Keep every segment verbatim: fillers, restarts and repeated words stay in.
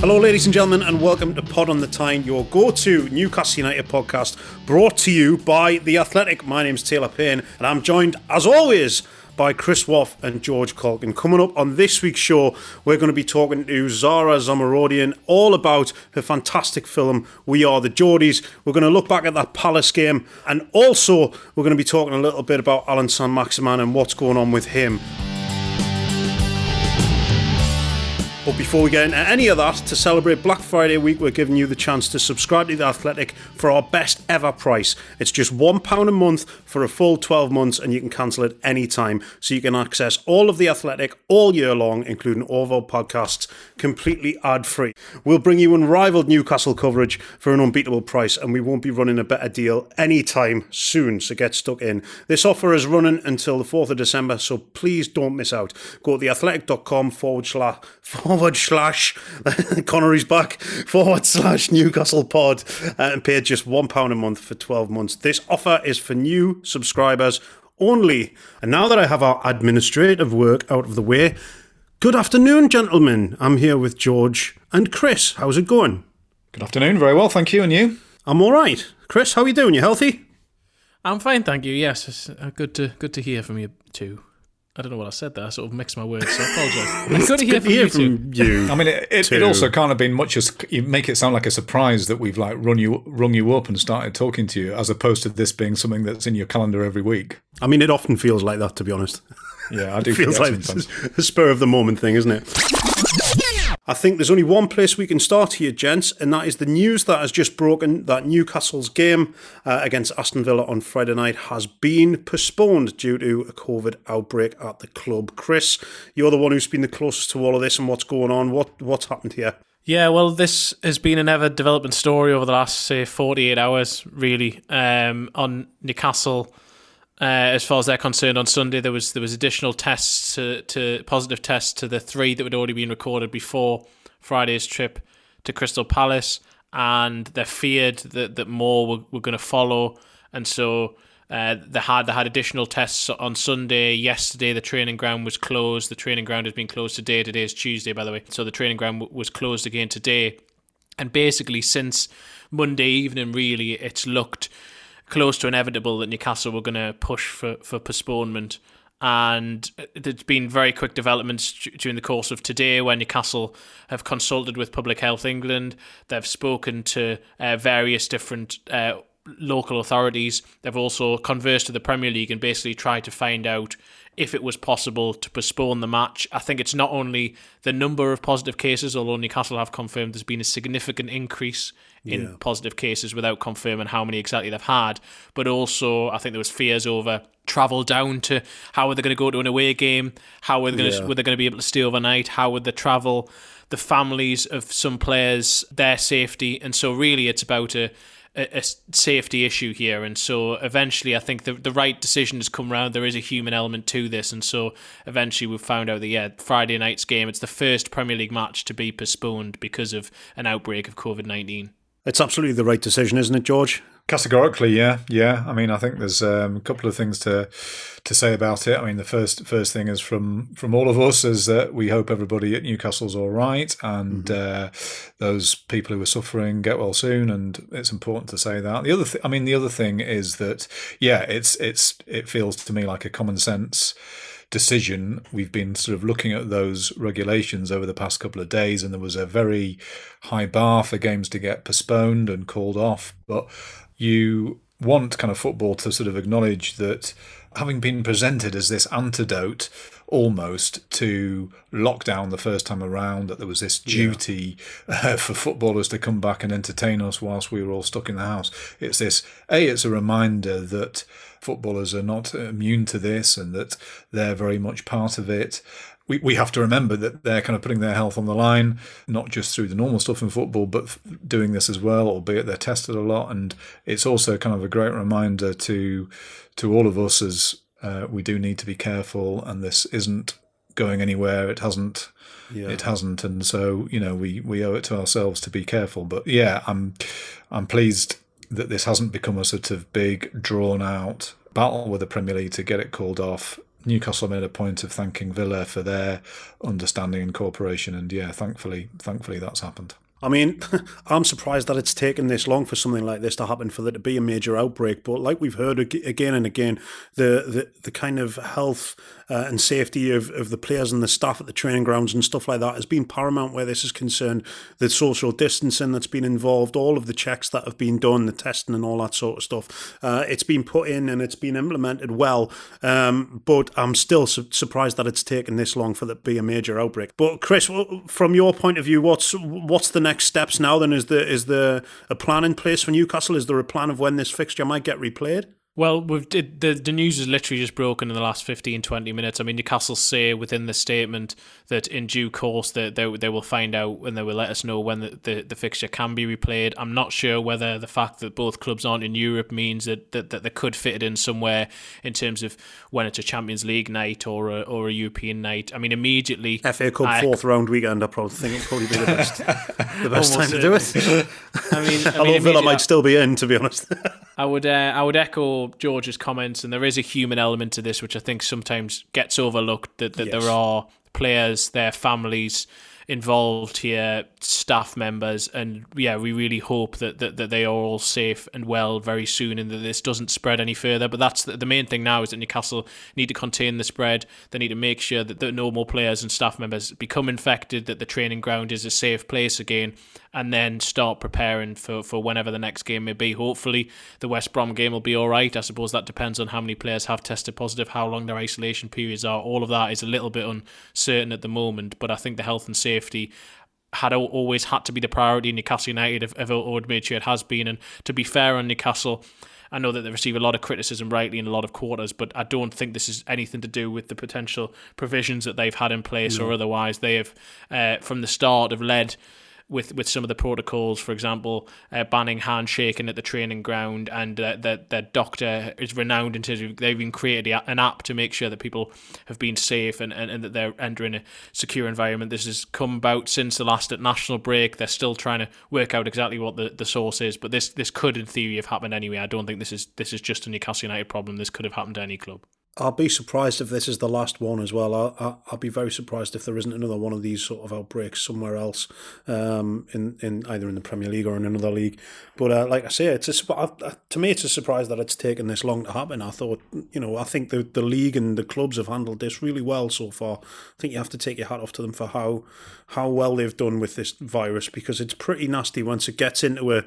Hello, ladies and gentlemen, and welcome to Pod on the Tyne, your go-to Newcastle United podcast, brought to you by The Athletic. My name's Taylor Payne, and I'm joined, as always, by Chris Woff and George Culkin. Coming up on this week's show, we're going to be talking to Zahra Zomorodian all about her fantastic film, We Are the Geordies. We're going to look back at that Palace game, and also we're going to be talking a little bit about Allan Saint-Maximin and what's going on with him. But before we get into any of that, to celebrate Black Friday week, we're giving you the chance to subscribe to The Athletic for our best ever price. It's just one pound a month for a full twelve months, and you can cancel at any time. So you can access all of The Athletic all year long, including all of our podcasts, completely ad-free. We'll bring you unrivaled Newcastle coverage for an unbeatable price, and we won't be running a better deal anytime soon, so get stuck in. This offer is running until the fourth of December, so please don't miss out. Go to theathletic.com forward slash... forward slash, Connery's back, forward slash Newcastle pod, uh, and pay just one pound a month for twelve months. This offer is for new subscribers only. And now that I have our administrative work out of the way, good afternoon, gentlemen. I'm here with George and Chris. How's it going? Good afternoon. Very well, thank you. And you? I'm all right. Chris, how are you doing? You healthy? I'm fine, thank you. Yes, it's good to good to hear from you too. I don't know what I said there. I sort of mixed my words, so I apologise. It's good to hear from, hear from you. I mean, it, it, it also can't have been much. As you make it sound like a surprise that we've like run you, rung you up and started talking to you, as opposed to this being something that's in your calendar every week. I mean, it often feels like that, to be honest. Yeah, I do. It feels like a spur of the moment thing, isn't it? I think there's only one place we can start here, gents, and that is the news that has just broken that Newcastle's game uh, against Aston Villa on Friday night has been postponed due to a COVID outbreak at the club. Chris, you're the one who's been the closest to all of this and what's going on. What What's happened here? Yeah, well, this has been an ever-developing story over the last, say, forty-eight hours, really, um, on Newcastle. Uh, as far as they're concerned, on Sunday there was there was additional tests to, to positive tests to the three that had already been recorded before Friday's trip to Crystal Palace, and they feared that that more were, were going to follow, and so uh, they had they had additional tests on Sunday. Yesterday the training ground was closed. The training ground has been closed today. Today is Tuesday, by the way, so the training ground w- was closed again today. And basically since Monday evening, really, it's looked close to inevitable that Newcastle were going to push for, for postponement. And there's been very quick developments during the course of today where Newcastle have consulted with Public Health England. They've spoken to uh, various different uh, local authorities. They've also conversed with the Premier League and basically tried to find out if it was possible to postpone the match. I think it's not only the number of positive cases, although Newcastle have confirmed there's been a significant increase in yeah. positive cases without confirming how many exactly they've had, but also I think there was fears over travel down to how are they going to go to an away game, how are they going yeah. to, were they going to be able to stay overnight, how would they travel, the families of some players, their safety, and so really it's about a a safety issue here. And so eventually I think the the right decision has come round. There is a human element to this, and so eventually we've found out that yeah Friday night's game, it's the first Premier League match to be postponed because of an outbreak of covid nineteen. It's absolutely the right decision, isn't it, George? Categorically, yeah, yeah. I mean, I think there's um, a couple of things to to say about it. I mean, the first first thing is from from all of us is that we hope everybody at Newcastle's all right, and mm-hmm. uh, those people who are suffering get well soon. And it's important to say that. The other, th- I mean, the other thing is that, yeah, it's it's it feels to me like a common sense decision. We've been sort of looking at those regulations over the past couple of days, and there was a very high bar for games to get postponed and called off. But you want kind of football to sort of acknowledge that having been presented as this antidote almost to lockdown the first time around, that there was this duty yeah. uh, for footballers to come back and entertain us whilst we were all stuck in the house. It's this, A, it's a reminder that footballers are not immune to this and that they're very much part of it. We we have to remember that they're kind of putting their health on the line, not just through the normal stuff in football, but f- doing this as well, albeit they're tested a lot. And it's also kind of a great reminder to to all of us as uh, we do need to be careful, and this isn't going anywhere. It hasn't. Yeah. It hasn't. And so, you know, we, we owe it to ourselves to be careful. But yeah, I'm I'm pleased that this hasn't become a sort of big, drawn-out battle with the Premier League to get it called off. Newcastle made a point of thanking Villa for their understanding and cooperation, and yeah, thankfully, thankfully that's happened. I mean, I'm surprised that it's taken this long for something like this to happen, for there to be a major outbreak. But like we've heard again and again, the the, the kind of health uh, and safety of, of the players and the staff at the training grounds and stuff like that has been paramount where this is concerned. The social distancing that's been involved, all of the checks that have been done, the testing and all that sort of stuff. Uh, it's been put in and it's been implemented well. Um, but I'm still su- surprised that it's taken this long for there to be a major outbreak. But Chris, from your point of view, what's what's the next steps now then? Is there is there a plan in place for Newcastle? Is there a plan of when this fixture might get replayed? Well, we've did, the the news is literally just broken in the last fifteen, twenty minutes. I mean, Newcastle say within the statement that in due course that they, they will find out and they will let us know when the, the, the fixture can be replayed. I'm not sure whether the fact that both clubs aren't in Europe means that, that, that they could fit it in somewhere in terms of when it's a Champions League night or a, or a European night. I mean, immediately... F A Cup I, fourth round weekend, I probably think it'll probably be the best, the best time to do it. I mean, I, I mean, love Villa might still be in, to be honest. I would uh, I would echo George's comments, and there is a human element to this which I think sometimes gets overlooked, that, that yes. there are players, their families involved here, staff members, and yeah, we really hope that, that, that they are all safe and well very soon and that this doesn't spread any further. But that's the, the main thing now, is that Newcastle need to contain the spread. They need to make sure that the normal players and staff members become infected, that the training ground is a safe place again, and then start preparing for, for whenever the next game may be. Hopefully the West Brom game will be all right. I suppose that depends on how many players have tested positive, how long their isolation periods are. All of that is a little bit uncertain at the moment, but I think the health and safety had always had to be the priority in Newcastle United, if, if it would made sure it has been. And to be fair on Newcastle, I know that they receive a lot of criticism rightly in a lot of quarters, but I don't think this is anything to do with the potential provisions that they've had in place mm. or otherwise. They have, uh, from the start, have led with with some of the protocols, for example, uh, banning handshaking at the training ground, and uh, their, their doctor is renowned in terms of they've even created an app to make sure that people have been safe and, and, and that they're entering a secure environment. This has come about since the last at national break. They're still trying to work out exactly what the, the source is, but this this could in theory have happened anyway. I don't think this is this is just a Newcastle United problem. This could have happened to any club. I'll be surprised if this is the last one as well. I, I, I'll be very surprised if there isn't another one of these sort of outbreaks somewhere else, um, in, in either in the Premier League or in another league. But uh, like I say, it's a, to me it's a surprise that it's taken this long to happen. I thought, you know, I think the, the league and the clubs have handled this really well so far. I think you have to take your hat off to them for how how well they've done with this virus, because it's pretty nasty once it gets into a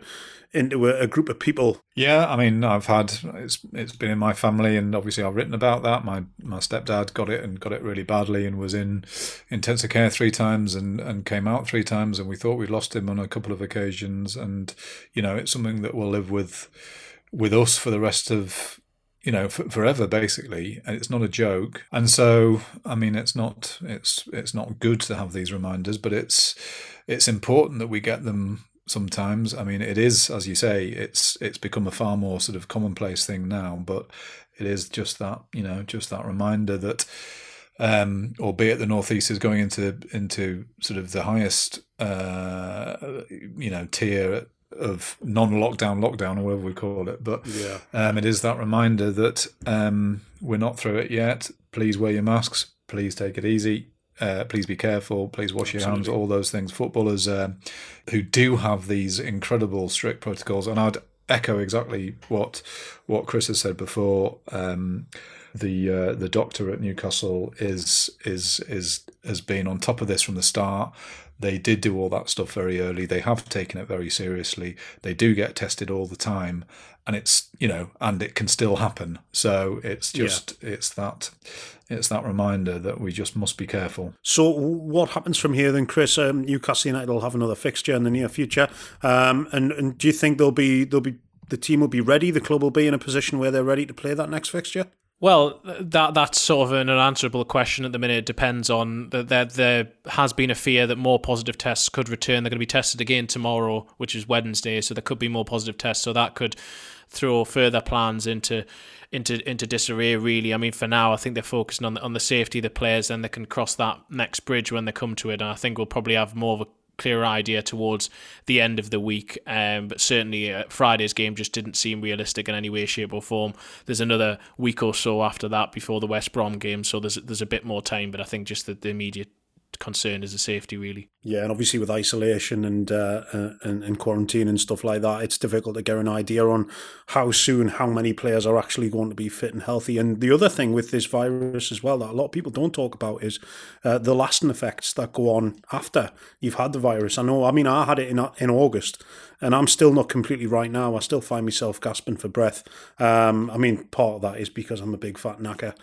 into a, a group of people. Yeah, I mean, I've had, it's it's been in my family, and obviously I've written about that. My my stepdad got it and got it really badly and was in intensive care three times and, and came out three times, and we thought we'd lost him on a couple of occasions. And, you know, it's something that will live with with us for the rest of, you know, f- forever, basically. And it's not a joke. And so, I mean, it's not it's it's not good to have these reminders, but it's it's important that we get them sometimes. I mean, it is, as you say, it's it's become a far more sort of commonplace thing now, but it is just that, you know, just that reminder that, um, albeit the Northeast is going into into sort of the highest, uh, you know, tier of non-lockdown, lockdown, or whatever we call it. But yeah. um, it is that reminder that um, we're not through it yet. Please wear your masks. Please take it easy. Uh, please be careful. Please wash your Absolutely. hands. All those things. Footballers uh, who do have these incredible strict protocols, and I'd echo exactly what what Chris has said before. Um, the uh, the doctor at Newcastle is is is has been on top of this from the start. they did do all that stuff very early. They have taken it very seriously. They do get tested all the time, and it's, you know, and it can still happen. So it's just, yeah. it's that, it's that reminder that we just must be careful. So what happens from here then, Chris? Um, Newcastle United will have another fixture in the near future. Um, and, and do you think they'll be, they'll be, the team will be ready, the club will be in a position where they're ready to play that next fixture? Well, that that's sort of an unanswerable question at the minute. It depends on that. There, there has been a fear that more positive tests could return. They're going to be tested again tomorrow, which is Wednesday, so there could be more positive tests. So that could throw further plans into into into disarray. Really, I mean, for now, I think they're focusing on the, on the safety of the players, and they can cross that next bridge when they come to it. And I think we'll probably have more of a clearer idea towards the end of the week, um, but certainly uh, Friday's game just didn't seem realistic in any way, shape or form. There's another week or so after that before the West Brom game, so there's there's a bit more time, but I think just the, the immediate concern is the safety, really. Yeah, and obviously with isolation and, uh, and and quarantine and stuff like that, it's difficult to get an idea on how soon, how many players are actually going to be fit and healthy. And the other thing with this virus as well that a lot of people don't talk about is uh, the lasting effects that go on after you've had the virus. I know, I mean, I had it in in August, and I'm still not completely right now. I still find myself gasping for breath. Um, I mean, part of that is because I'm a big fat knacker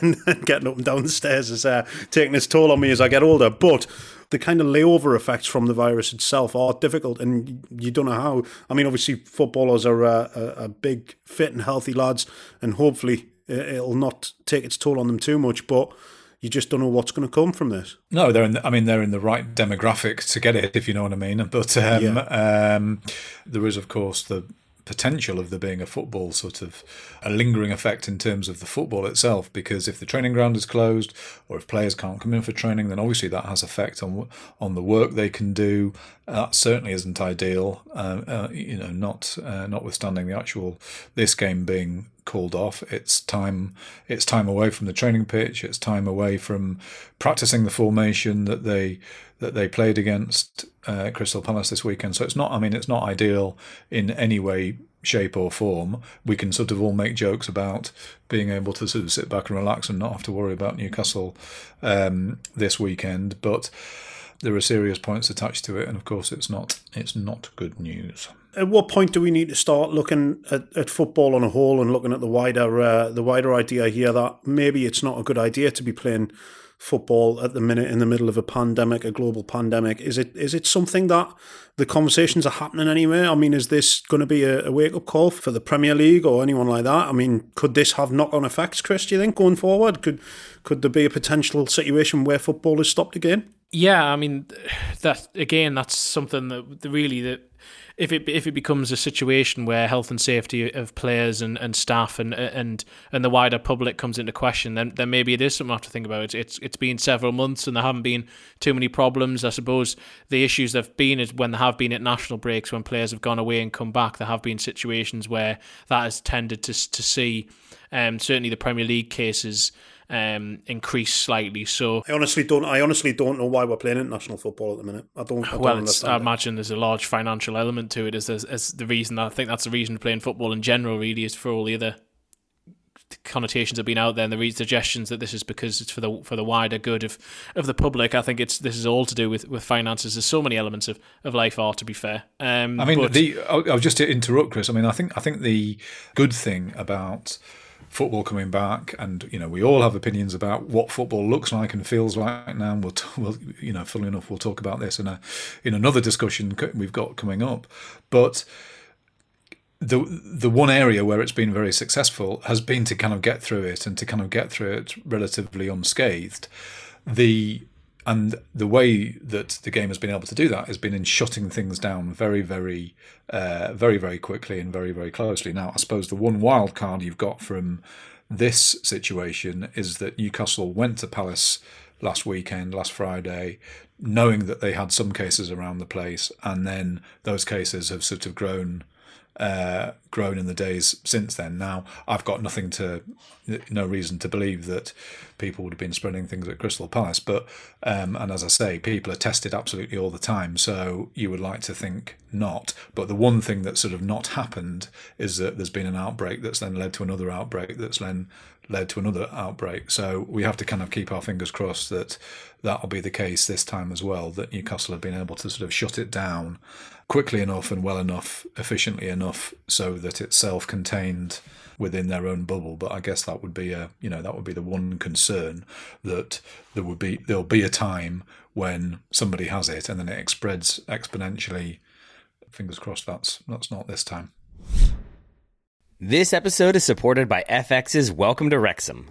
and, and getting up and down the stairs is uh, taking its toll on me as I get older. But the kind of layover effects from the virus itself are difficult, and you don't know how. I mean, obviously footballers are uh, a, a big, fit and healthy lads, and hopefully it'll not take its toll on them too much, but you just don't know what's going to come from this. No, they're in the, I mean, they're in the right demographic to get it, if you know what I mean. But um, yeah. um, there is, of course, the potential of there being a football sort of a lingering effect in terms of the football itself, because if the training ground is closed or if players can't come in for training, then obviously that has effect on on the work they can do. That certainly isn't ideal. Uh, uh, you know, not uh, notwithstanding the actual this game being called off, it's time it's time away from the training pitch, it's time away from practicing the formation that they that they played against uh, Crystal Palace this weekend. So it's not, I mean, it's not ideal in any way, shape or form. We can sort of all make jokes about being able to sort of sit back and relax and not have to worry about Newcastle um, this weekend, but there are serious points attached to it, and of course it's not it's not good news. At what point do we need to start looking at, at football on a whole and looking at the wider uh, the wider idea here that maybe it's not a good idea to be playing football at the minute in the middle of a pandemic, a global pandemic? Is it is it something that the conversations are happening anyway? I mean, is this going to be a, a wake-up call for the Premier League or anyone like that? I mean, could this have knock-on effects, Chris, do you think, going forward? Could, could there be a potential situation where football is stopped again? Yeah, I mean, that again, that's something that really that if it if it becomes a situation where health and safety of players and, and staff and and and the wider public comes into question, then then maybe it is something I have to think about. It's it's it's been several months and there haven't been too many problems. I suppose the issues there've been is when there have been at national breaks when players have gone away and come back. There have been situations where that has tended to to see, um, certainly the Premier League cases Um, increase slightly. So I honestly don't. I honestly don't know why we're playing international football at the minute. I don't. I don't well, understand I it. imagine there's a large financial element to it. As as the reason I think that's the reason playing football in general really is for all the other connotations that have been out there and the suggestions that this is because it's for the for the wider good of, of the public. I think it's this is all to do with, with finances. There's so many elements of, of life are to be fair. Um, I mean, but- the, I'll, I'll just interrupt, Chris. I mean, I think I think the good thing about football coming back, and you know, we all have opinions about what football looks like and feels like now. And we'll, t- we'll, you know, funnily enough, we'll talk about this in a in another discussion we've got coming up. But the the one area where it's been very successful has been to kind of get through it and to kind of get through it relatively unscathed. The And the way that the game has been able to do that has been in shutting things down very, very, uh, very, very quickly and very, very closely. Now, I suppose the one wild card you've got from this situation is that Newcastle went to Palace last weekend, last Friday, knowing that they had some cases around the place, and then those cases have sort of grown Uh, grown in the days since then. Now, I've got nothing to, no reason to believe that people would have been spreading things at Crystal Palace, but um, and as I say, people are tested absolutely all the time, so you would like to think not. But the one thing that's sort of not happened is that there's been an outbreak that's then led to another outbreak that's then led to another outbreak. So we have to kind of keep our fingers crossed that that'll be the case this time as well, that Newcastle have been able to sort of shut it down quickly enough and well enough, efficiently enough, so that it's self-contained within their own bubble. But I guess that would be a, you know, that would be the one concern, that there would be there'll be a time when somebody has it and then it spreads exponentially. Fingers crossed that's that's not this time. This episode is supported by F X's Welcome to Wrexham.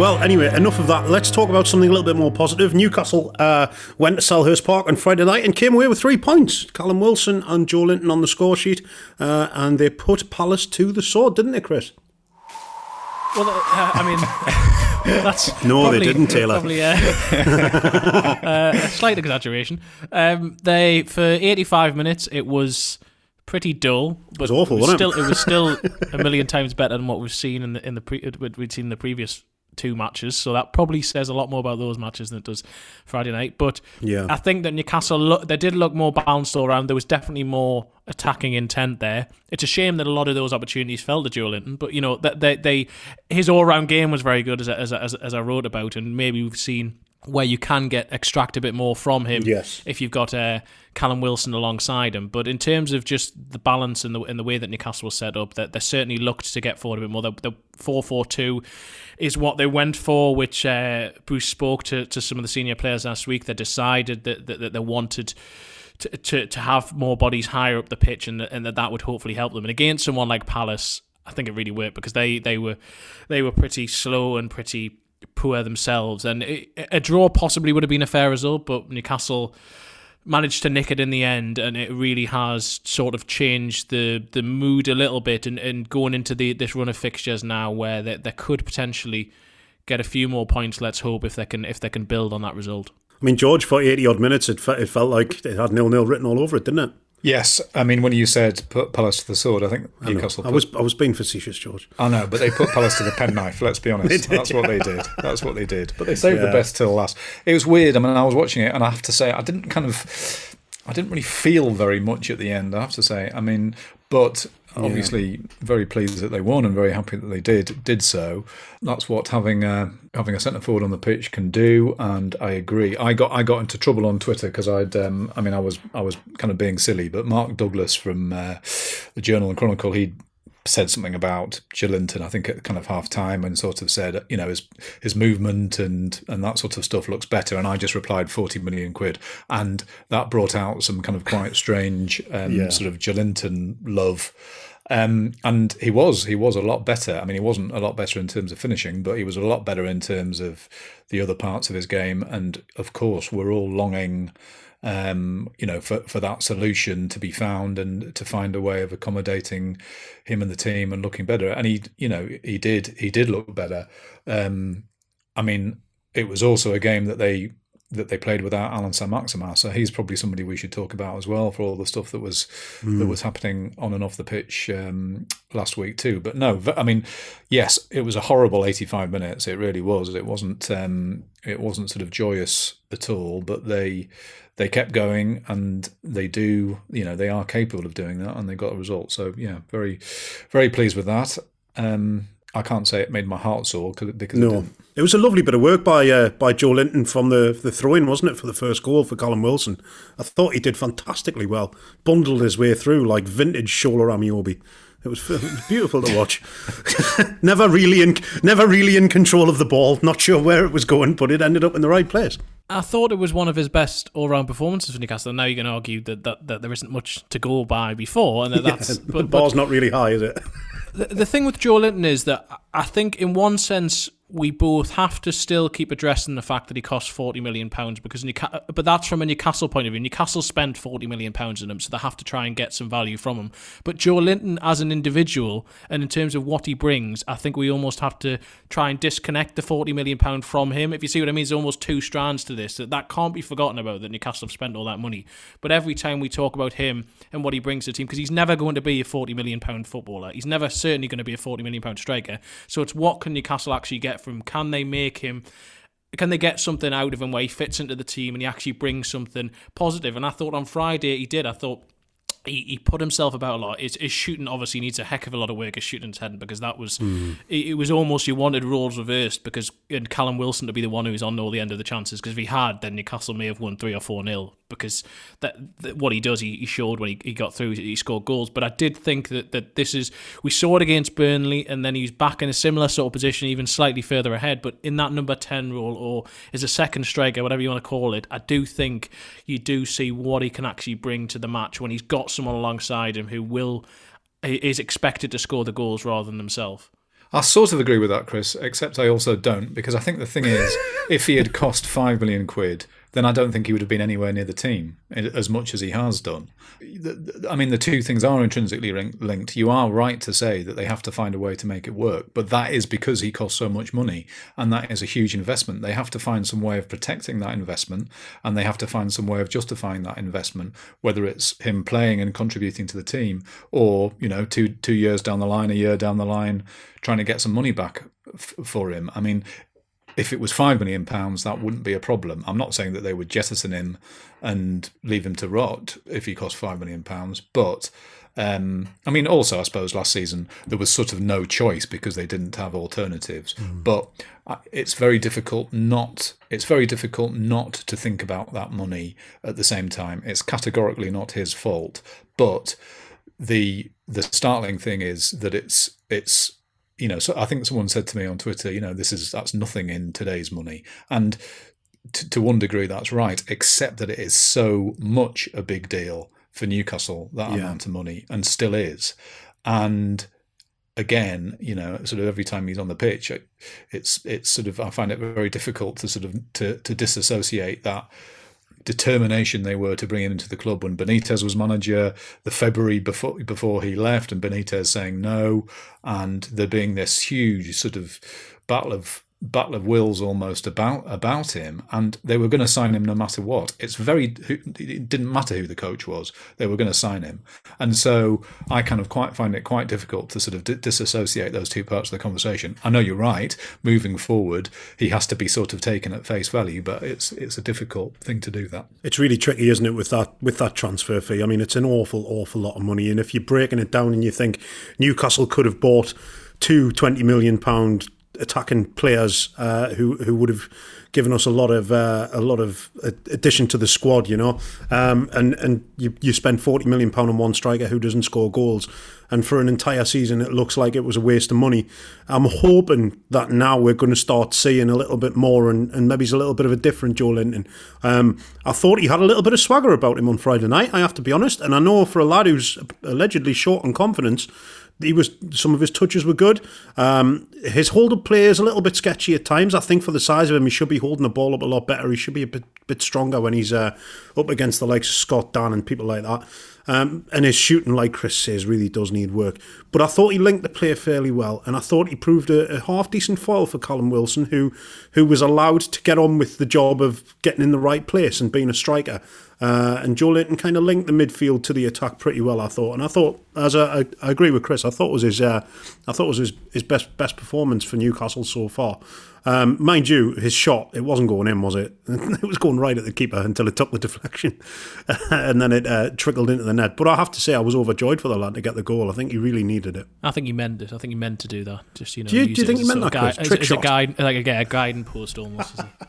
Well, anyway, enough of that. Let's talk about something a little bit more positive. Newcastle uh, went to Selhurst Park on Friday night and came away with three points. Callum Wilson and Joelinton on the score sheet, uh, and they put Palace to the sword, didn't they, Chris? Well, uh, I mean, that's no, probably, they didn't, Taylor. Probably uh, uh, a slight exaggeration. Um, they for eighty-five minutes, it was pretty dull, but it was awful, it was wasn't still, it? It was still a million times better than what we've seen in the in the pre- we'd seen in the previous two matches, so that probably says a lot more about those matches than it does Friday night. But yeah, I think that Newcastle look, they did look more balanced all around. There was definitely more attacking intent there. It's a shame that a lot of those opportunities fell to Joelinton, but you know that they, they his all round game was very good, as as as, as I wrote about, and maybe we've seen where you can get extract a bit more from him, yes, if you've got uh, Callum Wilson alongside him. But in terms of just the balance and the and the way that Newcastle was set up, that they certainly looked to get forward a bit more. The four four two is what they went for, which uh, Bruce spoke to, to some of the senior players last week. They decided that, that, that they wanted to, to to have more bodies higher up the pitch, and, and that that would hopefully help them. And against someone like Palace, I think it really worked, because they, they were they were pretty slow and pretty poor themselves, and a draw possibly would have been a fair result, but Newcastle managed to nick it in the end, and it really has sort of changed the the mood a little bit, and, and going into the this run of fixtures now where they, they could potentially get a few more points, let's hope, if they can if they can build on that result. I mean, George, for eighty odd minutes it, fe- it felt like it had nil-nil written all over it, didn't it? Yes, I mean, when you said put Palace to the sword, I think Newcastle. I, put, I was I was being facetious, George. I know, but they put Palace to the penknife. Let's be honest, did, that's yeah. what they did. That's what they did. But they saved yeah. the best till last. It was weird. I mean, I was watching it, and I have to say, I didn't kind of, I didn't really feel very much at the end. I have to say, I mean, but obviously yeah. very pleased that they won and very happy that they did did so. That's what having a, having a centre forward on the pitch can do, and I agree. I got I got into trouble on Twitter because I'd um, I mean I was I was kind of being silly, but Mark Douglas from uh, the Journal and Chronicle, he said something about Joelinton, I think, at kind of half time, and sort of said, you know, his his movement and and that sort of stuff looks better. And I just replied forty million quid, and that brought out some kind of quite strange um, yeah. sort of Joelinton love. Um, and he was he was a lot better. I mean, he wasn't a lot better in terms of finishing, but he was a lot better in terms of the other parts of his game. And of course, we're all longing Um, you know, for, for that solution to be found and to find a way of accommodating him and the team and looking better. And he, you know, he did he did look better. Um, I mean, it was also a game that they that they played without Allan Saint-Maximin, so he's probably somebody we should talk about as well for all the stuff that was mm. that was happening on and off the pitch um, last week too. But no, I mean, yes, it was a horrible eighty-five minutes. It really was. It wasn't um, it wasn't sort of joyous at all. But they. They kept going, and they do, you know, they are capable of doing that, and they got a result. So, yeah, very, very pleased with that. Um, I can't say it made my heart sore because it because no. It didn't. It was a lovely bit of work by uh, by Joelinton from the the throw-in, wasn't it, for the first goal for Callum Wilson? I thought he did fantastically well. Bundled his way through like vintage Shola Amiobi. It was, it was beautiful to watch. never really in never really in control of the ball. Not sure where it was going, but it ended up in the right place. I thought it was one of his best all-round performances for Newcastle. Now you can argue that, that, that there isn't much to go by before, and that that's yeah, but, the bar's but, not really high, is it? the, the thing with Joelinton is that I think, in one sense, we both have to still keep addressing the fact that he cost forty million pounds, because Newca- but that's from a Newcastle point of view. Newcastle spent forty million pounds on him, so they have to try and get some value from him. But Joelinton as an individual, and in terms of what he brings, I think we almost have to try and disconnect the forty million pounds from him. If you see what I mean, there's almost two strands to this. That, that can't be forgotten about, that Newcastle have spent all that money. But every time we talk about him and what he brings to the team, because he's never going to be a forty million pounds footballer. He's never certainly going to be a forty million pounds striker. So it's what can Newcastle actually get from, can they make him, can they get something out of him where he fits into the team and he actually brings something positive? And I thought on Friday he did. I thought he, he put himself about a lot. His, his shooting obviously needs a heck of a lot of work, his shooting his head, because that was mm. it, it was almost, you wanted roles reversed, because and Callum Wilson to be the one who's on all the end of the chances, because if he had, then Newcastle may have won three or four nil, because that, that what he does, he, he showed when he, he got through, he scored goals. But I did think that, that this is, we saw it against Burnley, and then he was back in a similar sort of position, even slightly further ahead, but in that number ten role, or as a second striker, whatever you want to call it, I do think you do see what he can actually bring to the match when he's got someone alongside him who will is expected to score the goals rather than himself. I sort of agree with that, Chris, except I also don't, because I think the thing is, if he had cost five million quid, then I don't think he would have been anywhere near the team as much as he has done. I mean, the two things are intrinsically linked. You are right to say that they have to find a way to make it work, but that is because he costs so much money, and that is a huge investment. They have to find some way of protecting that investment, and they have to find some way of justifying that investment, whether it's him playing and contributing to the team, or, you know, two two years down the line, a year down the line, trying to get some money back f- for him. I mean, if it was five million pounds, that wouldn't be a problem. I'm not saying that they would jettison him and leave him to rot if he cost five million pounds. But, um, I mean, also, I suppose last season there was sort of no choice because they didn't have alternatives. Mm. But it's very difficult not it's very difficult not to think about that money at the same time. It's categorically not his fault. But the the startling thing is that it's it's... You know, so I think someone said to me on Twitter, you know, this is that's nothing in today's money. And t- to one degree, that's right, except that it is so much a big deal for Newcastle, that yeah. amount of money, and still is. And again, you know, sort of every time he's on the pitch, it, it's it's sort of, I find it very difficult to sort of to, to disassociate that determination they were to bring him into the club when Benitez was manager, the February before before he left, and Benitez saying no, and there being this huge sort of battle of battle of wills almost about about him, and they were going to sign him no matter what. It's very it didn't matter who the coach was; they were going to sign him, and so I kind of quite find it quite difficult to sort of d- disassociate those two parts of the conversation. I know you're right. Moving forward, he has to be sort of taken at face value, but it's it's a difficult thing to do that. It's really tricky, isn't it, with that with that transfer fee? I mean, it's an awful awful lot of money, and if you're breaking it down and you think Newcastle could have bought two twenty million pounds attacking players uh, who who would have given us a lot of uh, a lot of addition to the squad, you know, um, and and you you spend forty million pounds on one striker who doesn't score goals, and for an entire season it looks like it was a waste of money. I'm hoping that now we're going to start seeing a little bit more, and, and maybe he's a little bit of a different Joelinton. Um, I thought he had a little bit of swagger about him on Friday night, I have to be honest, and I know for a lad who's allegedly short on confidence, he was. Some of his touches were good. Um, his hold-up play is a little bit sketchy at times. I think for the size of him, he should be holding the ball up a lot better. He should be a bit, bit stronger when he's uh, up against the likes of Scott Dan and people like that. Um, and his shooting, like Chris says, really does need work. But I thought he linked the play fairly well, and I thought he proved a, a half-decent foil for Callum Wilson, who who was allowed to get on with the job of getting in the right place and being a striker. Uh, and Joelinton kind of linked the midfield to the attack pretty well, I thought. And I thought, as I, I, I agree with Chris, I thought it was his, uh, I thought it was his, his best best performance for Newcastle so far. Um, mind you, his shot, it wasn't going in, was it? It was going right at the keeper until it took the deflection and then it uh, trickled into the net. But I have to say I was overjoyed for the lad to get the goal. I think he really needed it. I think he meant it. I think he meant to do that. Just, you know, do you, do you think he meant that, Chris? Trick shot. It's a guide, like a, a guiding post almost, isn't it?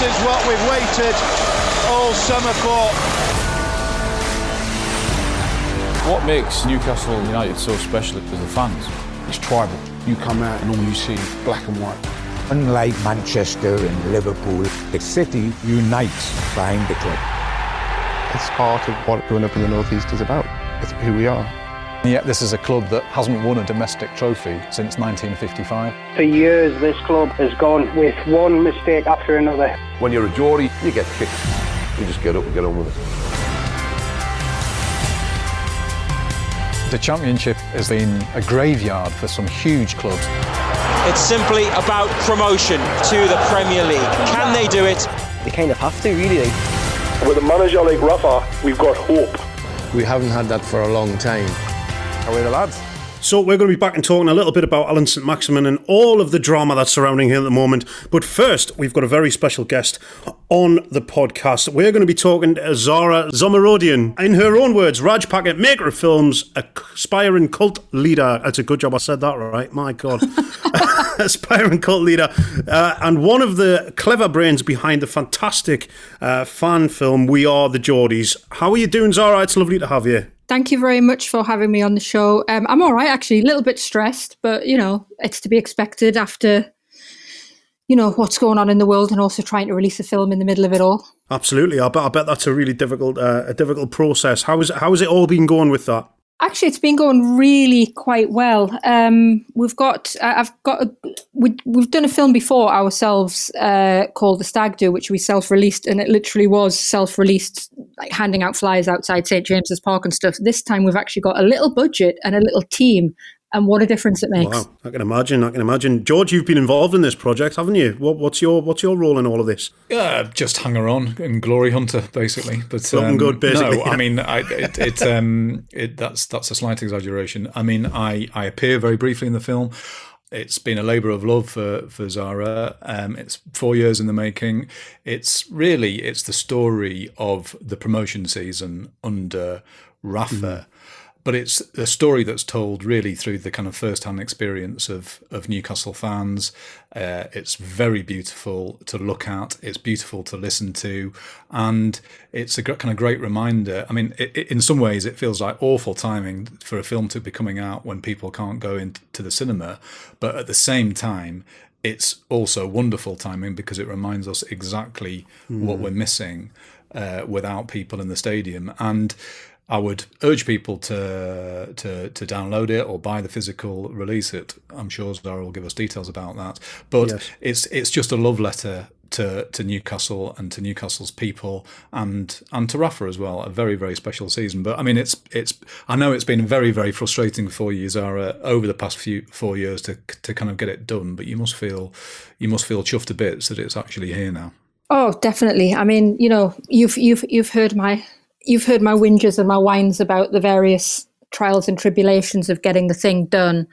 This is what we've waited all summer for. What makes Newcastle United so special is the fans. It's tribal. You come out and all you see is black and white. Unlike Manchester and Liverpool, the city unites behind the club. It's part of what growing up in the North East is about. It's who we are. And yet this is a club that hasn't won a domestic trophy since nineteen fifty-five. For years this club has gone with one mistake after another. When you're a Geordie, you get kicked. You just get up and get on with it. The Championship has been a graveyard for some huge clubs. It's simply about promotion to the Premier League. Can they do it? They kind of have to, really. With a manager like Rafa, we've got hope. We haven't had that for a long time. We're the lads. So we're going to be back and talking a little bit about Allan Saint-Maximin and all of the drama that's surrounding him at the moment. But first, we've got a very special guest on the podcast. We're going to be talking to Zahra Zomorodian. In her own words, Raj Packet, maker of films, aspiring cult leader. That's a good job I said that right. My God. Aspiring cult leader. Uh, and one of the clever brains behind the fantastic uh, fan film, We Are the Geordies. How are you doing, Zahra? It's lovely to have you. Thank you very much for having me on the show. Um, I'm all right, actually, a little bit stressed, but, you know, it's to be expected after, you know, what's going on in the world and also trying to release a film in the middle of it all. Absolutely. I bet, I bet that's a really difficult uh, a difficult process. How is, how has it all been going with that? Actually, it's been going really quite well. Um, we've got, I've got, a, we, we've done a film before ourselves uh, called The Stag Do, which we self-released, and it literally was self-released, like handing out flyers outside St James's Park and stuff. This time, we've actually got a little budget and a little team, and what a difference it makes! Wow, I can imagine. I can imagine. George, you've been involved in this project, haven't you? What, what's your What's your role in all of this? Uh, just hanger on and glory hunter, basically. But um, good, basically. No, yeah. I mean, I, it, it, um, it, that's that's a slight exaggeration. I mean, I, I appear very briefly in the film. It's been a labour of love for for Zahra. Um, it's four years in the making. It's really it's the story of the promotion season under Rafa. Mm. But it's a story that's told really through the kind of first-hand experience of of Newcastle fans. Uh, it's very beautiful to look at. It's beautiful to listen to. And it's a kind of great reminder. I mean, it, it, in some ways, it feels like awful timing for a film to be coming out when people can't go into the cinema. But at the same time, it's also wonderful timing because it reminds us exactly mm. what we're missing uh, without people in the stadium. And I would urge people to, to to download it or buy the physical release. It I'm sure Zahra will give us details about that. But yes. it's it's just a love letter to, to Newcastle and to Newcastle's people and and to Rafa as well. A very very special season. But I mean, it's it's I know it's been very very frustrating for you, Zahra, over the past few four years to to kind of get it done. But you must feel you must feel chuffed to bits that it's actually here now. Oh, definitely. I mean, you know, you've you've you've heard my. You've heard my whinges and my whines about the various trials and tribulations of getting the thing done.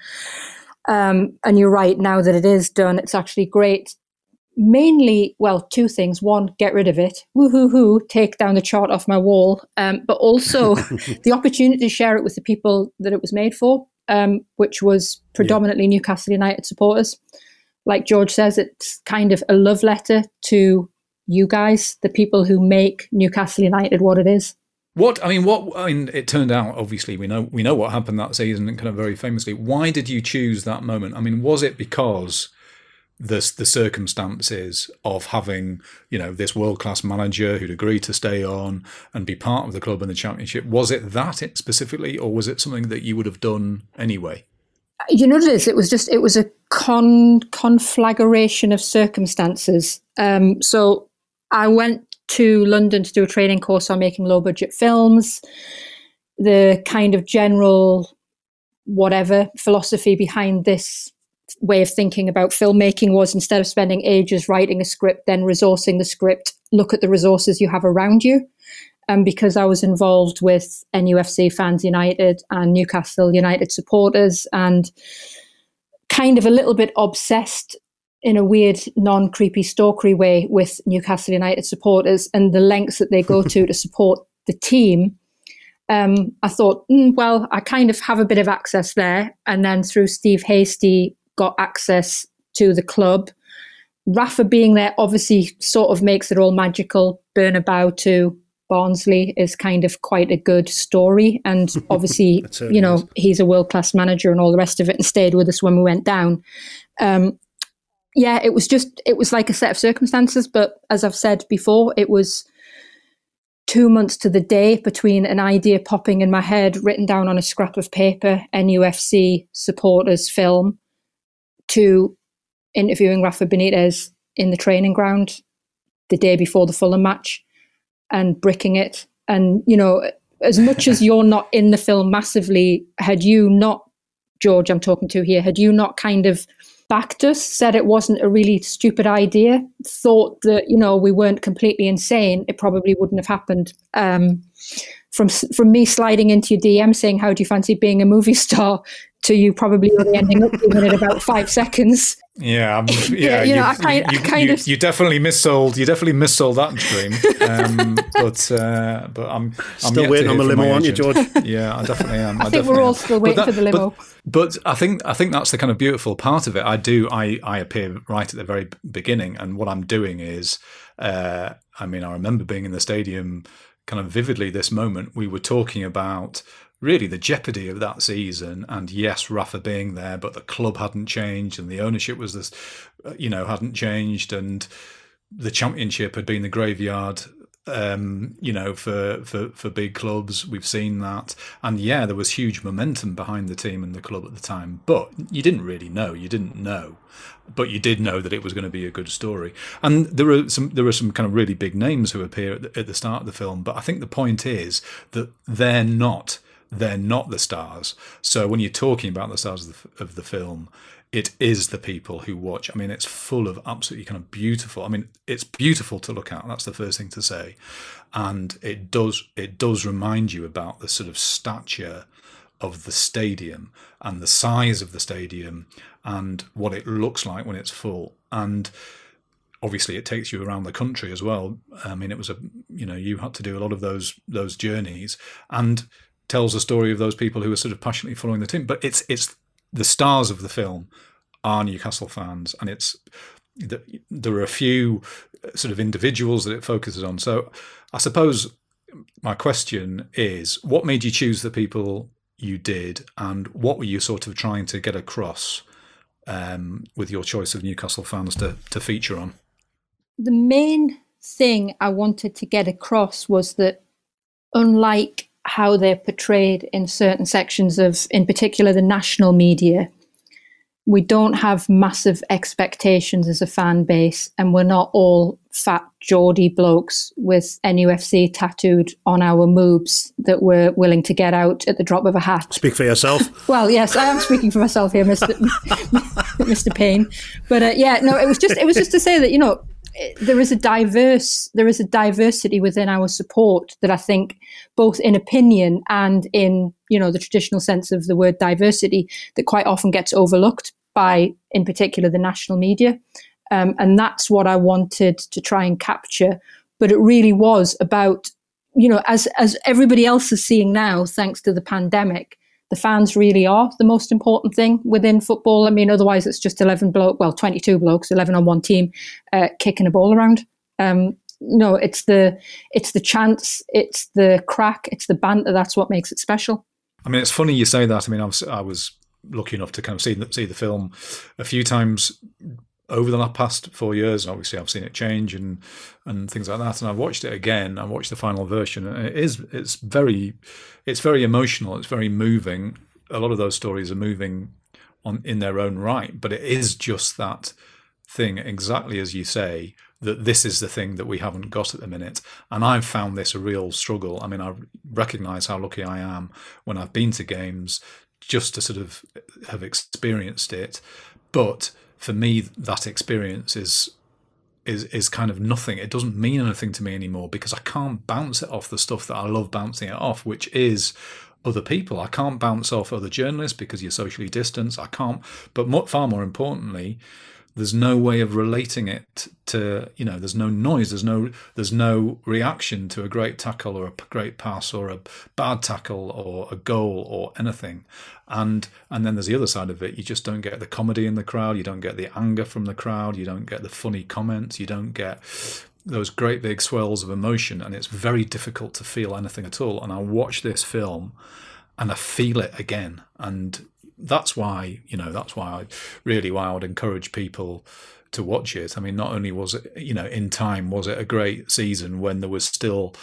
Um, and you're right, now that it is done, it's actually great. Mainly, well, two things. One, get rid of it. Woo-hoo-hoo, take down the chart off my wall. Um, but also the opportunity to share it with the people that it was made for, um, which was predominantly yeah. Newcastle United supporters. Like George says, it's kind of a love letter to you guys, the people who make Newcastle United what it is. What I mean, what I mean, it turned out. Obviously, we know we know what happened that season, and kind of very famously. Why did you choose that moment? I mean, was it because the the circumstances of having, you know, this world-class manager who'd agreed to stay on and be part of the club in the Championship? Was it that it specifically, or was it something that you would have done anyway? You know, it was just, it was a con conflagration of circumstances. Um, so I went to London to do a training course on making low-budget films. The kind of general whatever philosophy behind this way of thinking about filmmaking was, instead of spending ages writing a script, then resourcing the script, look at the resources you have around you. And um, because I was involved with N U F C Fans United and Newcastle United supporters, and kind of a little bit obsessed in a weird, non-creepy, stalkery way with Newcastle United supporters and the lengths that they go to to support the team, um, I thought, mm, well, I kind of have a bit of access there. And then through Steve Hastie, got access to the club. Rafa being there obviously sort of makes it all magical. Bernabeu to Barnsley is kind of quite a good story. And obviously, you know, nice. He's a world-class manager and all the rest of it, and stayed with us when we went down. Um, yeah, it was just, it was like a set of circumstances. But as I've said before, it was two months to the day between an idea popping in my head, written down on a scrap of paper, N U F C supporters film, to interviewing Rafa Benitez in the training ground the day before the Fulham match and bricking it. And, you know, as much as you're not in the film massively, had you not, George I'm talking to here, had you not kind of backed us, said it wasn't a really stupid idea, thought that, you know, we weren't completely insane, it probably wouldn't have happened. Um, from from me sliding into your D M saying, how do you fancy being a movie star, to you probably only ending up doing it about five seconds. Yeah, I'm, yeah. you know, I kind, you, I kind you, of you definitely missold. You definitely missold that dream. Um, but uh, but I'm, I'm still waiting on the limo, aren't you, George? Yeah, I definitely am. I, I think we're all still waiting that, for the limo. But, but I think I think that's the kind of beautiful part of it. I do. I I appear right at the very beginning, and what I'm doing is, uh, I mean, I remember being in the stadium, kind of vividly. This moment we were talking about. Really the jeopardy of that season, and yes, Rafa being there, but the club hadn't changed and the ownership was this, you know, hadn't changed, and the Championship had been the graveyard, um, you know, for, for, for big clubs. We've seen that. And yeah, there was huge momentum behind the team and the club at the time, but you didn't really know, you didn't know, but you did know that it was going to be a good story. And there are some, there are some kind of really big names who appear at the, at the start of the film, but I think the point is that they're not, they're not the stars. So when you're talking about the stars of the, of the film, it is the people who watch. I mean, it's full of absolutely kind of beautiful. I mean, it's beautiful to look at. That's the first thing to say. And it does, it does remind you about the sort of stature of the stadium and the size of the stadium and what it looks like when it's full. And obviously, it takes you around the country as well. I mean, it was a, you know, you had to do a lot of those those journeys, and tells the story of those people who are sort of passionately following the team. But it's it's the stars of the film are Newcastle fans, and it's the, there are a few sort of individuals that it focuses on. So I suppose my question is, what made you choose the people you did, and what were you sort of trying to get across um, with your choice of Newcastle fans to, to feature on? The main thing I wanted to get across was that, unlike how they're portrayed in certain sections of, in particular, the national media, we don't have massive expectations as a fan base, and we're not all fat Geordie blokes with N U F C tattooed on our moobs that we're willing to get out at the drop of a hat. Speak for yourself. Well, yes, I am speaking for myself here, Mister Mister Payne. But uh, yeah, no, it was just it was just to say that, you know, there is a diverse, there is a diversity within our support that I think, both in opinion and in, you know, the traditional sense of the word diversity, that quite often gets overlooked by, in particular, the national media. Um, and that's what I wanted to try and capture. But it really was about, you know, as, as everybody else is seeing now, thanks to the pandemic, the fans really are the most important thing within football. I mean, otherwise it's just eleven bloke, well, twenty-two blokes, eleven on one team, uh, kicking a ball around. Um, no, it's the it's the chance, it's the crack, it's the banter. That's what makes it special. I mean, it's funny you say that. I mean, I was, I was lucky enough to kind of see the, see the film a few times over the past four years, and obviously I've seen it change and and things like that. And I've watched it again. I watched the final version, and it is it's very it's very emotional. It's very moving. A lot of those stories are moving on in their own right, but it is just that thing, exactly as you say, that this is the thing that we haven't got at the minute. And I've found this a real struggle. I mean, I recognise how lucky I am when I've been to games just to sort of have experienced it. But for me, that experience is is is kind of nothing. It doesn't mean anything to me anymore because I can't bounce it off the stuff that I love bouncing it off, which is other people. I can't bounce off other journalists because you're socially distanced. I can't. But more, far more importantly, there's no way of relating it to, you know, there's no noise, there's no there's no reaction to a great tackle or a great pass or a bad tackle or a goal or anything. And and then there's the other side of it. You just don't get the comedy in the crowd. You don't get the anger from the crowd. You don't get the funny comments. You don't get those great big swells of emotion. And it's very difficult to feel anything at all. And I watch this film and I feel it again. And that's why, you know, that's why I really why I would encourage people to watch it. I mean, not only was it, you know, in time, was it a great season when there was still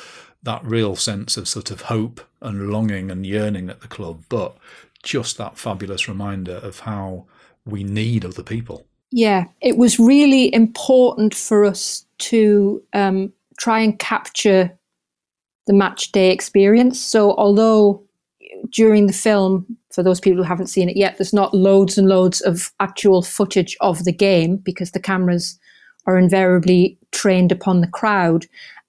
that real sense of sort of hope and longing and yearning at the club, but just that fabulous reminder of how we need other people. Yeah, it was really important for us to um, try and capture the match day experience. So although during the film, for those people who haven't seen it yet, there's not loads and loads of actual footage of the game because the cameras are invariably trained upon the crowd.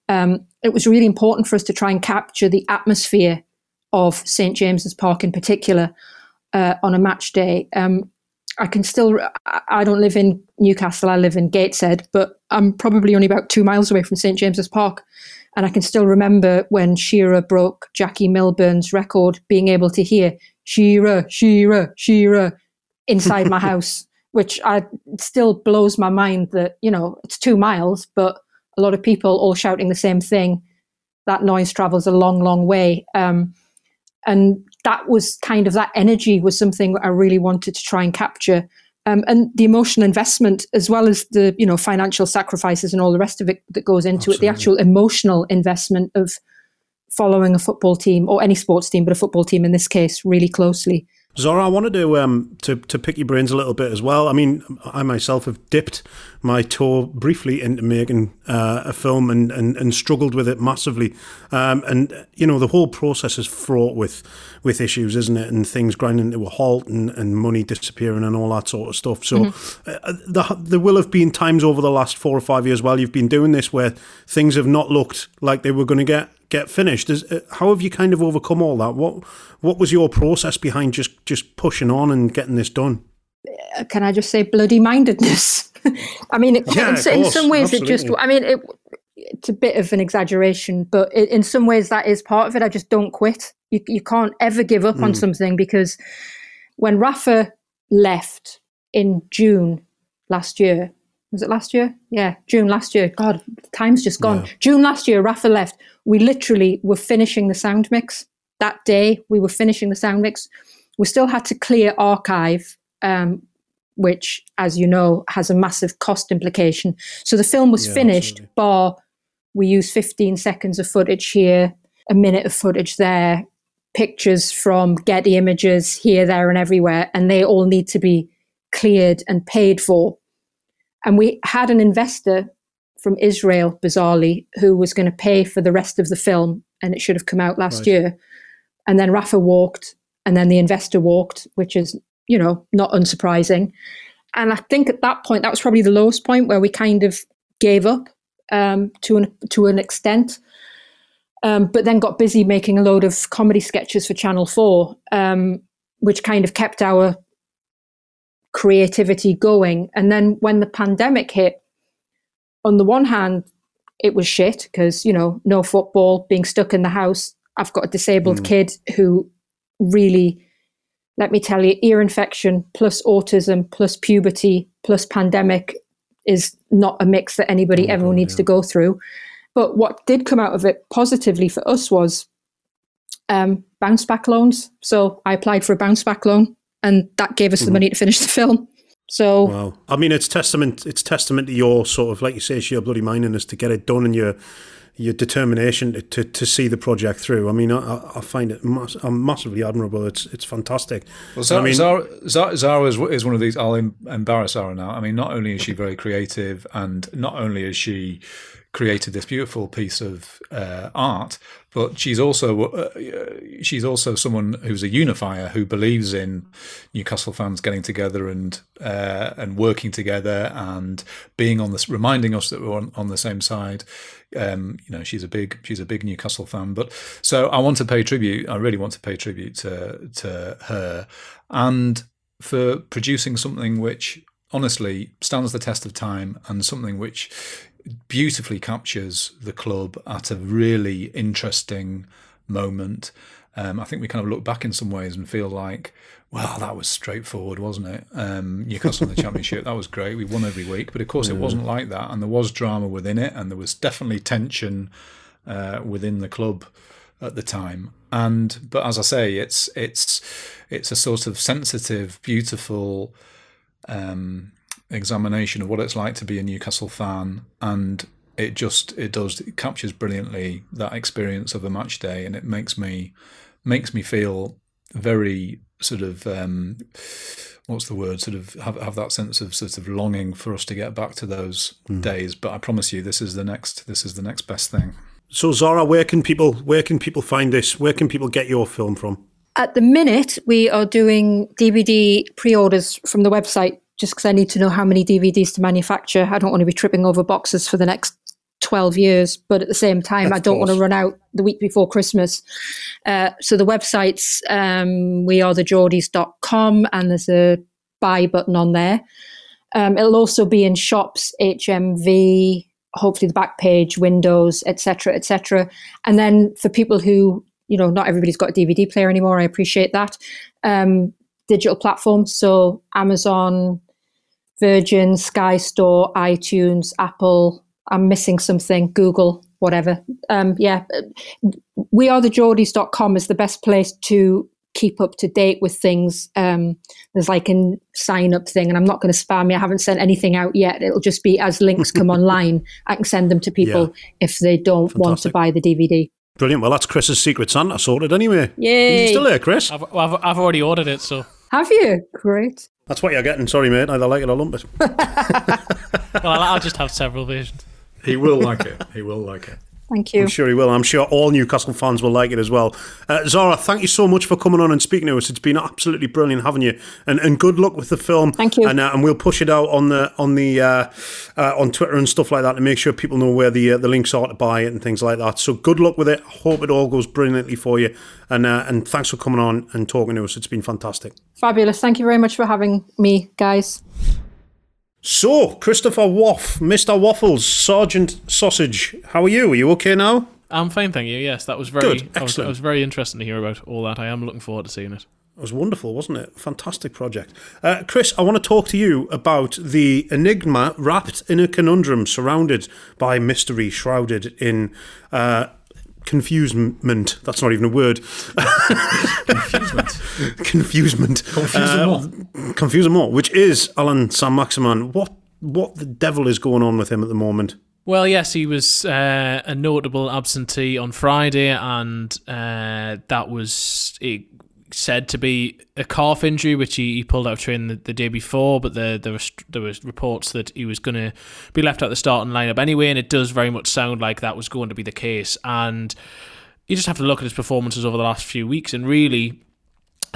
Um, it was really important for us to try and capture the atmosphere of St James's Park in particular uh, on a match day. Um, I can still, I don't live in Newcastle, I live in Gateshead, but I'm probably only about two miles away from St James's Park. And I can still remember when Shearer broke Jackie Milburn's record, being able to hear Shearer, Shearer, Shearer inside my house, which I it still blows my mind that, you know, it's two miles, but a lot of people all shouting the same thing. That noise travels a long, long way. Um, and that was kind of, that energy was something I really wanted to try and capture. Um, and the emotional investment, as well as the, you know, financial sacrifices and all the rest of it that goes into Absolutely. It, the actual emotional investment of following a football team or any sports team, but a football team in this case, really closely. Zahra, I wanted to um to, to pick your brains a little bit as well. I mean, I myself have dipped my toe briefly into making uh, a film and, and and struggled with it massively. Um, and you know, the whole process is fraught with with issues, isn't it? And things grinding to a halt and, and money disappearing and all that sort of stuff. So mm-hmm. uh, there the will have been times over the last four or five years while you've been doing this where things have not looked like they were going to get. get finished. Is, uh, how have you kind of overcome all that? What what was your process behind just, just pushing on and getting this done? Can I just say bloody mindedness? I mean, it, yeah, in, course, in some ways absolutely. It just, I mean, it, it's a bit of an exaggeration, but it, in some ways that is part of it. I just don't quit. You, you can't ever give up mm. on something because when Rafa left in June last year, was it last year? Yeah, June last year. God, time's just gone. Yeah. June last year, Rafa left. We literally were finishing the sound mix. That day, we were finishing the sound mix. We still had to clear archive, um, which, as you know, has a massive cost implication. So the film was yeah, finished, absolutely. Bar we used fifteen seconds of footage here, a minute of footage there, pictures from Getty Images here, there, and everywhere, and they all need to be cleared and paid for. And we had an investor from Israel, bizarrely, who was going to pay for the rest of the film, and it should have come out last right. year. And then Rafa walked, and then the investor walked, which is, you know, not unsurprising. And I think at that point, that was probably the lowest point where we kind of gave up um, to an to an extent, um, but then got busy making a load of comedy sketches for Channel four, um, which kind of kept our creativity going. And then when the pandemic hit, on the one hand, it was shit because, you know, no football, being stuck in the house. I've got a disabled mm. kid who really, let me tell you, ear infection plus autism plus puberty plus pandemic is not a mix that anybody oh, ever needs yeah. to go through. But what did come out of it positively for us was um, bounce back loans. So I applied for a bounce back loan. And that gave us the money to finish the film. So, wow. I mean, it's testament. It's testament to your sort of, like you say, sheer bloody mindedness to get it done, and your your determination to, to, to see the project through. I mean, I, I find it mass, I'm massively admirable. It's it's fantastic. Well, Zahra, I mean, Zahra, Zahra is, is one of these. I'll embarrass Zahra now. I mean, not only is she very creative, and not only is she created this beautiful piece of uh, art, but she's also uh, she's also someone who's a unifier, who believes in Newcastle fans getting together and uh, and working together and being on this, reminding us that we're on, on the same side. Um, you know, she's a big she's a big Newcastle fan, but so I want to pay tribute. I really want to pay tribute to to her, and for producing something which honestly stands the test of time, and something which beautifully captures the club at a really interesting moment. Um, I think we kind of look back in some ways and feel like, well, that was straightforward, wasn't it? Um, Newcastle in the Championship, that was great. We won every week. But of course, it wasn't like that. And there was drama within it. And there was definitely tension uh, within the club at the time. And but as I say, it's it's it's a sort of sensitive, beautiful Um, examination of what it's like to be a Newcastle fan, and it just it does it captures brilliantly that experience of a match day, and it makes me makes me feel very sort of um, what's the word sort of have have that sense of sort of longing for us to get back to those mm. days. But I promise you, this is the next this is the next best thing. So Zahra, where can people where can people find this? Where can people get your film from? At the minute, we are doing D V D pre-orders from the website, just because I need to know how many D V Ds to manufacture. I don't want to be tripping over boxes for the next twelve years, but at the same time, of I don't course. want to run out the week before Christmas. Uh, so the website's um, we are the geordies dot com, and there's a buy button on there. Um, it'll also be in shops, H M V, hopefully the back page, Windows, et cetera, et cetera. And then for people who, you know, not everybody's got a D V D player anymore, I appreciate that. Um, digital platforms, so Amazon, Virgin, Sky Store, iTunes, Apple, I'm missing something, Google, whatever. Um, yeah, we are the geordies dot com is the best place to keep up to date with things. Um, there's like a sign-up thing, and I'm not going to spam you. I haven't sent anything out yet. It'll just be as links come online, I can send them to people yeah. if they don't Fantastic. want to buy the D V D. Brilliant. Well, that's Chris's Secret Santa sorted anyway. Yay. You're still there, Chris. I've, I've, I've already ordered it, so... Have you? Great. That's what you're getting. Sorry, mate. Either like it or lump it. Well, I'll just have several versions. He will like it. He will like it. Thank you. I'm sure he will. I'm sure all Newcastle fans will like it as well. Uh, Zahra, thank you so much for coming on and speaking to us. It's been absolutely brilliant having you, and and good luck with the film. Thank you. And, uh, and we'll push it out on the on the uh, uh, on Twitter and stuff like that to make sure people know where the uh, the links are to buy it and things like that. So good luck with it. Hope it all goes brilliantly for you. And uh, and thanks for coming on and talking to us. It's been fantastic. Fabulous. Thank you very much for having me, guys. So, Christopher Woff, Mister Waffles, Sergeant Sausage, how are you? Are you okay now? I'm fine, thank you. Yes, that was very Good, excellent. I was, I was very interested to hear about all that. I am looking forward to seeing it. It was wonderful, wasn't it? Fantastic project. Uh, Chris, I want to talk to you about the enigma wrapped in a conundrum, surrounded by mystery, shrouded in uh, confusement. That's not even a word. Confusement. Confusement. Confusement. Uh, Confusement, which is Allan Saint-Maximin. What what the devil is going on with him at the moment? Well, yes, he was uh, a notable absentee on Friday, and uh, that was it, said to be a calf injury, which he, he pulled out of training the, the day before, but the, there was there was reports that he was going to be left out of the starting lineup anyway, and it does very much sound like that was going to be the case. And you just have to look at his performances over the last few weeks, and really,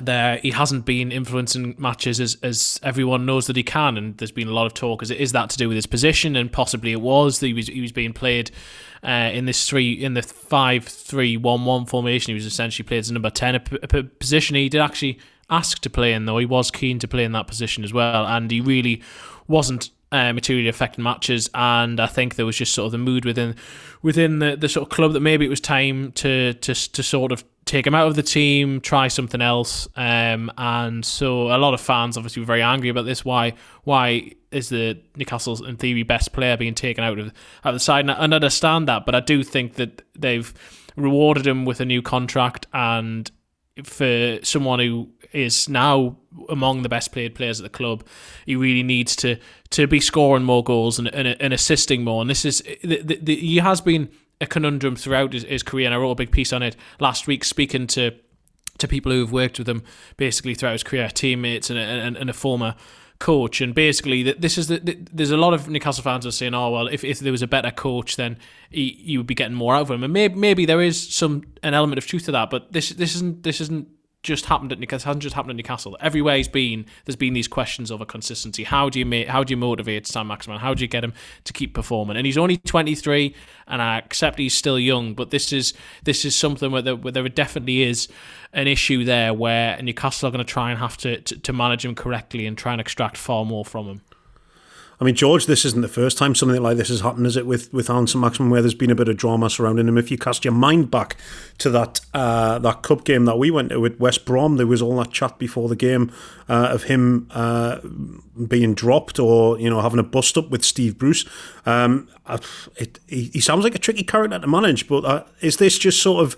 there he hasn't been influencing matches as, as everyone knows that he can, and there's been a lot of talk as it is that to do with his position, and possibly it was that he was he was being played uh, in this three in the five three one one formation. He was essentially played as number ten, a, a position he did actually ask to play in, though he was keen to play in that position as well, and he really wasn't Uh, materially affecting matches. And I think there was just sort of the mood within within the, the sort of club that maybe it was time to to to sort of take him out of the team, try something else. Um, and so a lot of fans obviously were very angry about this. Why why is the Newcastle's in theory best player being taken out of out of the side? And I understand that, but I do think that they've rewarded him with a new contract, and for someone who is now among the best paid players at the club, he really needs to to be scoring more goals and, and, and assisting more. And this is the, the, the, he has been a conundrum throughout his, his career, and I wrote a big piece on it last week, speaking to to people who have worked with him basically throughout his career, teammates and and, and a former coach. And basically, this is the, the, there's a lot of Newcastle fans are saying, "Oh well, if, if there was a better coach, then he, he would be getting more out of him." And maybe maybe there is some an element of truth to that, but this this isn't this isn't. just happened at Newcastle. Hasn't just happened at Newcastle. Everywhere he's been, there's been these questions over consistency. How do you make? How do you motivate Saint-Maximin? How do you get him to keep performing? And he's only twenty-three, and I accept he's still young, but this is this is something where there, where there definitely is an issue there, where Newcastle are going to try and have to, to to manage him correctly and try and extract far more from him. I mean, George, this isn't the first time something like this has happened, is it, with, with Allan Saint-Maximin, where there's been a bit of drama surrounding him? If you cast your mind back to that uh, that cup game that we went to with West Brom, there was all that chat before the game uh, of him uh, being dropped or, you know, having a bust-up with Steve Bruce. Um, it, it, he sounds like a tricky character to manage, but uh, is this just sort of...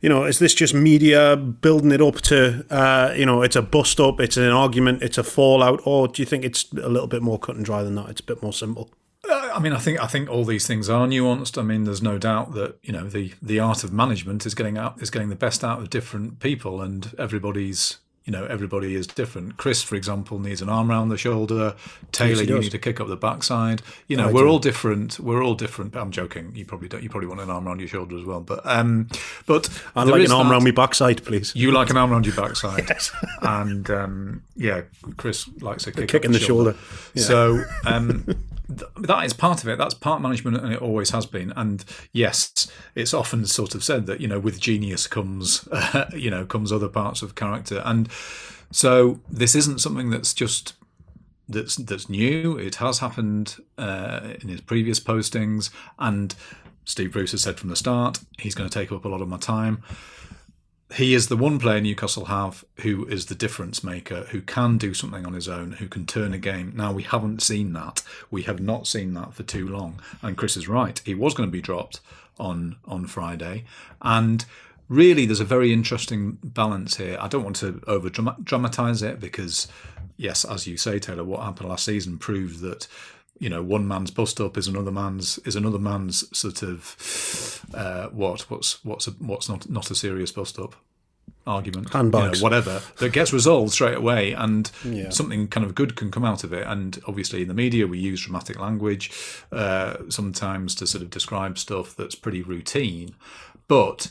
You know, is this just media building it up to, uh, you know, it's a bust up, it's an argument, it's a fallout, or do you think it's a little bit more cut and dry than that? It's a bit more simple. Uh, I mean, I think I think all these things are nuanced. I mean, there's no doubt that, you know, the the art of management is getting out is getting the best out of different people, and everybody's. You know, everybody is different. Chris, for example, needs an arm around the shoulder. Taylor, yes, you need to kick up the backside. You know, no, we're all different. We're all different. I'm joking. You probably don't. You probably want an arm around your shoulder as well. But, um, but I'd like an arm that. around my backside, please. You like an arm around your backside. Yes. And um, yeah, Chris likes a kick, kick up in the shoulder. shoulder. Yeah. So um, th- that is part of it. That's part management, and it always has been. And yes, it's often sort of said that, you know, with genius comes, uh, you know, comes other parts of character. And so this isn't something that's just that's that's new. It has happened uh, in his previous postings, and Steve Bruce has said from the start he's going to take up a lot of my time. He is the one player Newcastle have who is the difference maker, who can do something on his own, who can turn a game. Now, we haven't seen that. We have not seen that for too long. And Chris is right. He was going to be dropped on on Friday, and. Really, there's a very interesting balance here. I don't want to over-dramatise it because, yes, as you say, Taylor, what happened last season proved that, you know, one man's bust-up is another man's is another man's sort of uh, what what's what's a, what's not not a serious bust-up argument, handbags, you know, whatever, that gets resolved straight away, and yeah. something kind of good can come out of it. And obviously, in the media, we use dramatic language uh, sometimes to sort of describe stuff that's pretty routine, but.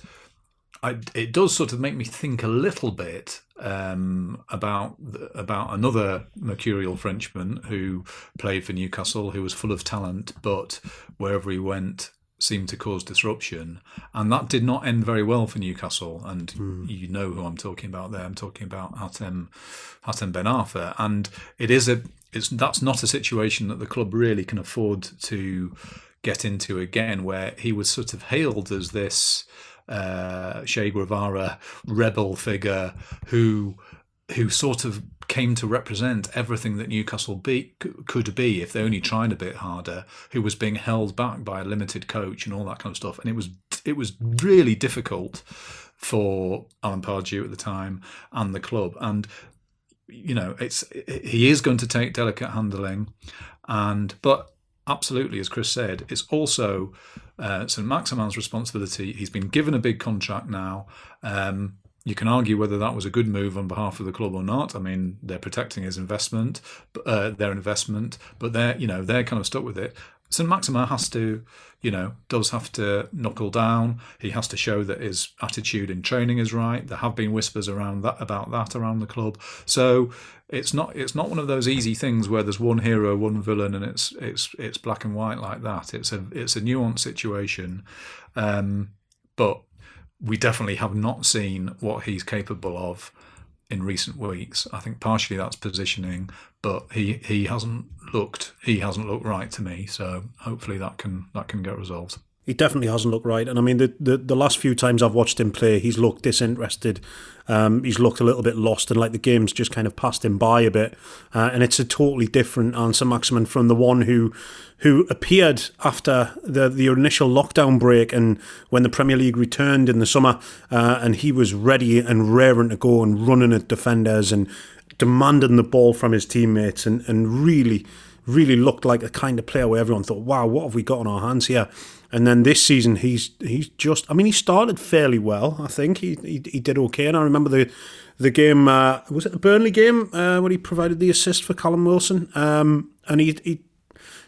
I, it does sort of make me think a little bit um, about about another mercurial Frenchman who played for Newcastle, who was full of talent, but wherever he went seemed to cause disruption. And that did not end very well for Newcastle. And mm. you know who I'm talking about there. I'm talking about Hatem, Hatem Ben Arfa. And it is a it's that's not a situation that the club really can afford to get into again, where he was sort of hailed as this... Uh, Che Guevara rebel figure who who sort of came to represent everything that Newcastle be, could be if they only tried a bit harder, who was being held back by a limited coach and all that kind of stuff. And it was it was really difficult for Alan Pardew at the time and the club. And, you know, it's he is going to take delicate handling. and but absolutely, as Chris said, it's also uh, Saint-Maximin's responsibility. He's been given a big contract now. Um, you can argue whether that was a good move on behalf of the club or not. I mean, they're protecting his investment, uh, their investment, but they're you know they're kind of stuck with it. Saint-Maximin has to, you know, does have to knuckle down. He has to show that his attitude in training is right. There have been whispers around that about that around the club. So it's not it's not one of those easy things where there's one hero, one villain, and it's it's it's black and white like that. It's a it's a nuanced situation, um, but we definitely have not seen what he's capable of in recent weeks. I think partially that's positioning, but he, he hasn't looked he hasn't looked right to me. So hopefully that can that can get resolved. He definitely hasn't looked right. And I mean, the, the, the last few times I've watched him play, he's looked disinterested. Um, he's looked a little bit lost, and like the game's just kind of passed him by a bit. Uh, and it's a totally different Allan Saint-Maximin from the one who who appeared after the, the initial lockdown break and when the Premier League returned in the summer. Uh, and he was ready and raring to go and running at defenders and demanding the ball from his teammates, and, and really, really looked like the kind of player where everyone thought, wow, what have we got on our hands here? And then this season, he's he's just... I mean, he started fairly well, I think. He he, he did okay. And I remember the the game... Uh, was it the Burnley game uh, where he provided the assist for Callum Wilson? Um, and he, he,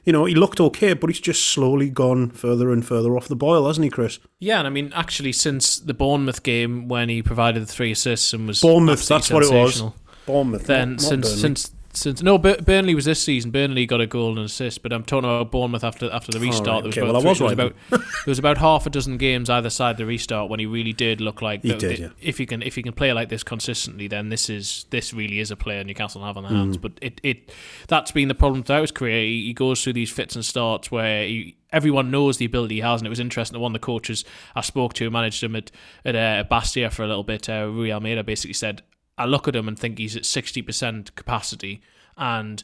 you know, he looked okay, but he's just slowly gone further and further off the boil, hasn't he, Chris? Yeah, and I mean, actually, since the Bournemouth game when he provided the three assists and was... Bournemouth, that's what it was. Bournemouth, Then not, since not since... Since no, Burnley was this season. Burnley got a goal and assist, but I'm talking about Bournemouth after after the restart. Right, okay. There was about well, three, was there, was about, there was about half a dozen games either side the restart when he really did look like he the, did, the, yeah. if he can if he can play like this consistently, then this is this really is a player Newcastle have on their hands. Mm. But it, it that's been the problem throughout his career. He, he goes through these fits and starts where he. Everyone knows the ability he has, and it was interesting that one of the coaches I spoke to who managed him at at uh, Bastia for a little bit, uh, Rui Almeida, basically said, I look at him and think he's at sixty percent capacity, and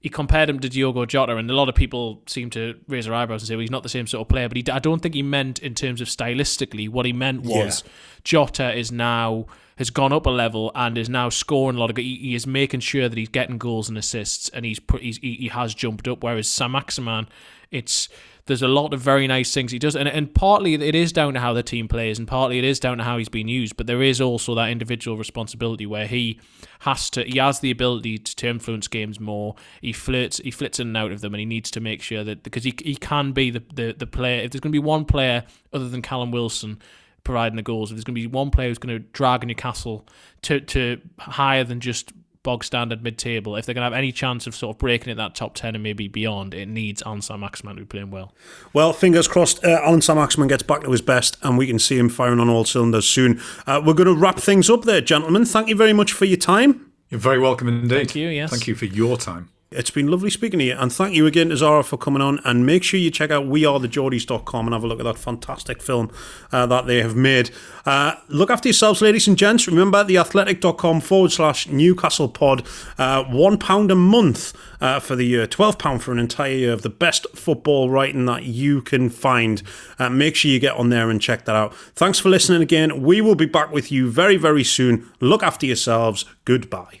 he compared him to Diogo Jota, and a lot of people seem to raise their eyebrows and say, well, he's not the same sort of player, but he, I don't think he meant in terms of stylistically. What he meant was yeah. Jota is now... has gone up a level and is now scoring a lot of... He, he is making sure that he's getting goals and assists, and he's, he's he has jumped up, whereas Saint-Maximin, it's... There's a lot of very nice things he does, and and partly it is down to how the team plays, and partly it is down to how he's been used. But there is also that individual responsibility where he has to, he has the ability to, to influence games more. He flirts, he flits in and out of them, and he needs to make sure that because he he can be the the, the player. If there's going to be one player other than Callum Wilson providing the goals, if there's going to be one player who's going to drag Newcastle to to higher than just bog standard mid table, if they're going to have any chance of sort of breaking it that top ten and maybe beyond, it needs Allan Saint-Maximin to be playing well. Well, fingers crossed, uh, Allan Saint-Maximin gets back to his best and we can see him firing on all cylinders soon. Uh, we're going to wrap things up there, gentlemen. Thank you very much for your time. You're very welcome indeed. Thank you, yes. Thank you for your time. It's been lovely speaking to you, and thank you again to Zahra for coming on, and make sure you check out we are the geordies dot com and have a look at that fantastic film uh, that they have made. Uh, look after yourselves, ladies and gents. Remember, theathletic.com forward slash Newcastle pod. Uh, one pound a month uh, for the year, twelve pounds for an entire year of the best football writing that you can find. Uh, make sure you get on there and check that out. Thanks for listening again. We will be back with you very, very soon. Look after yourselves. Goodbye.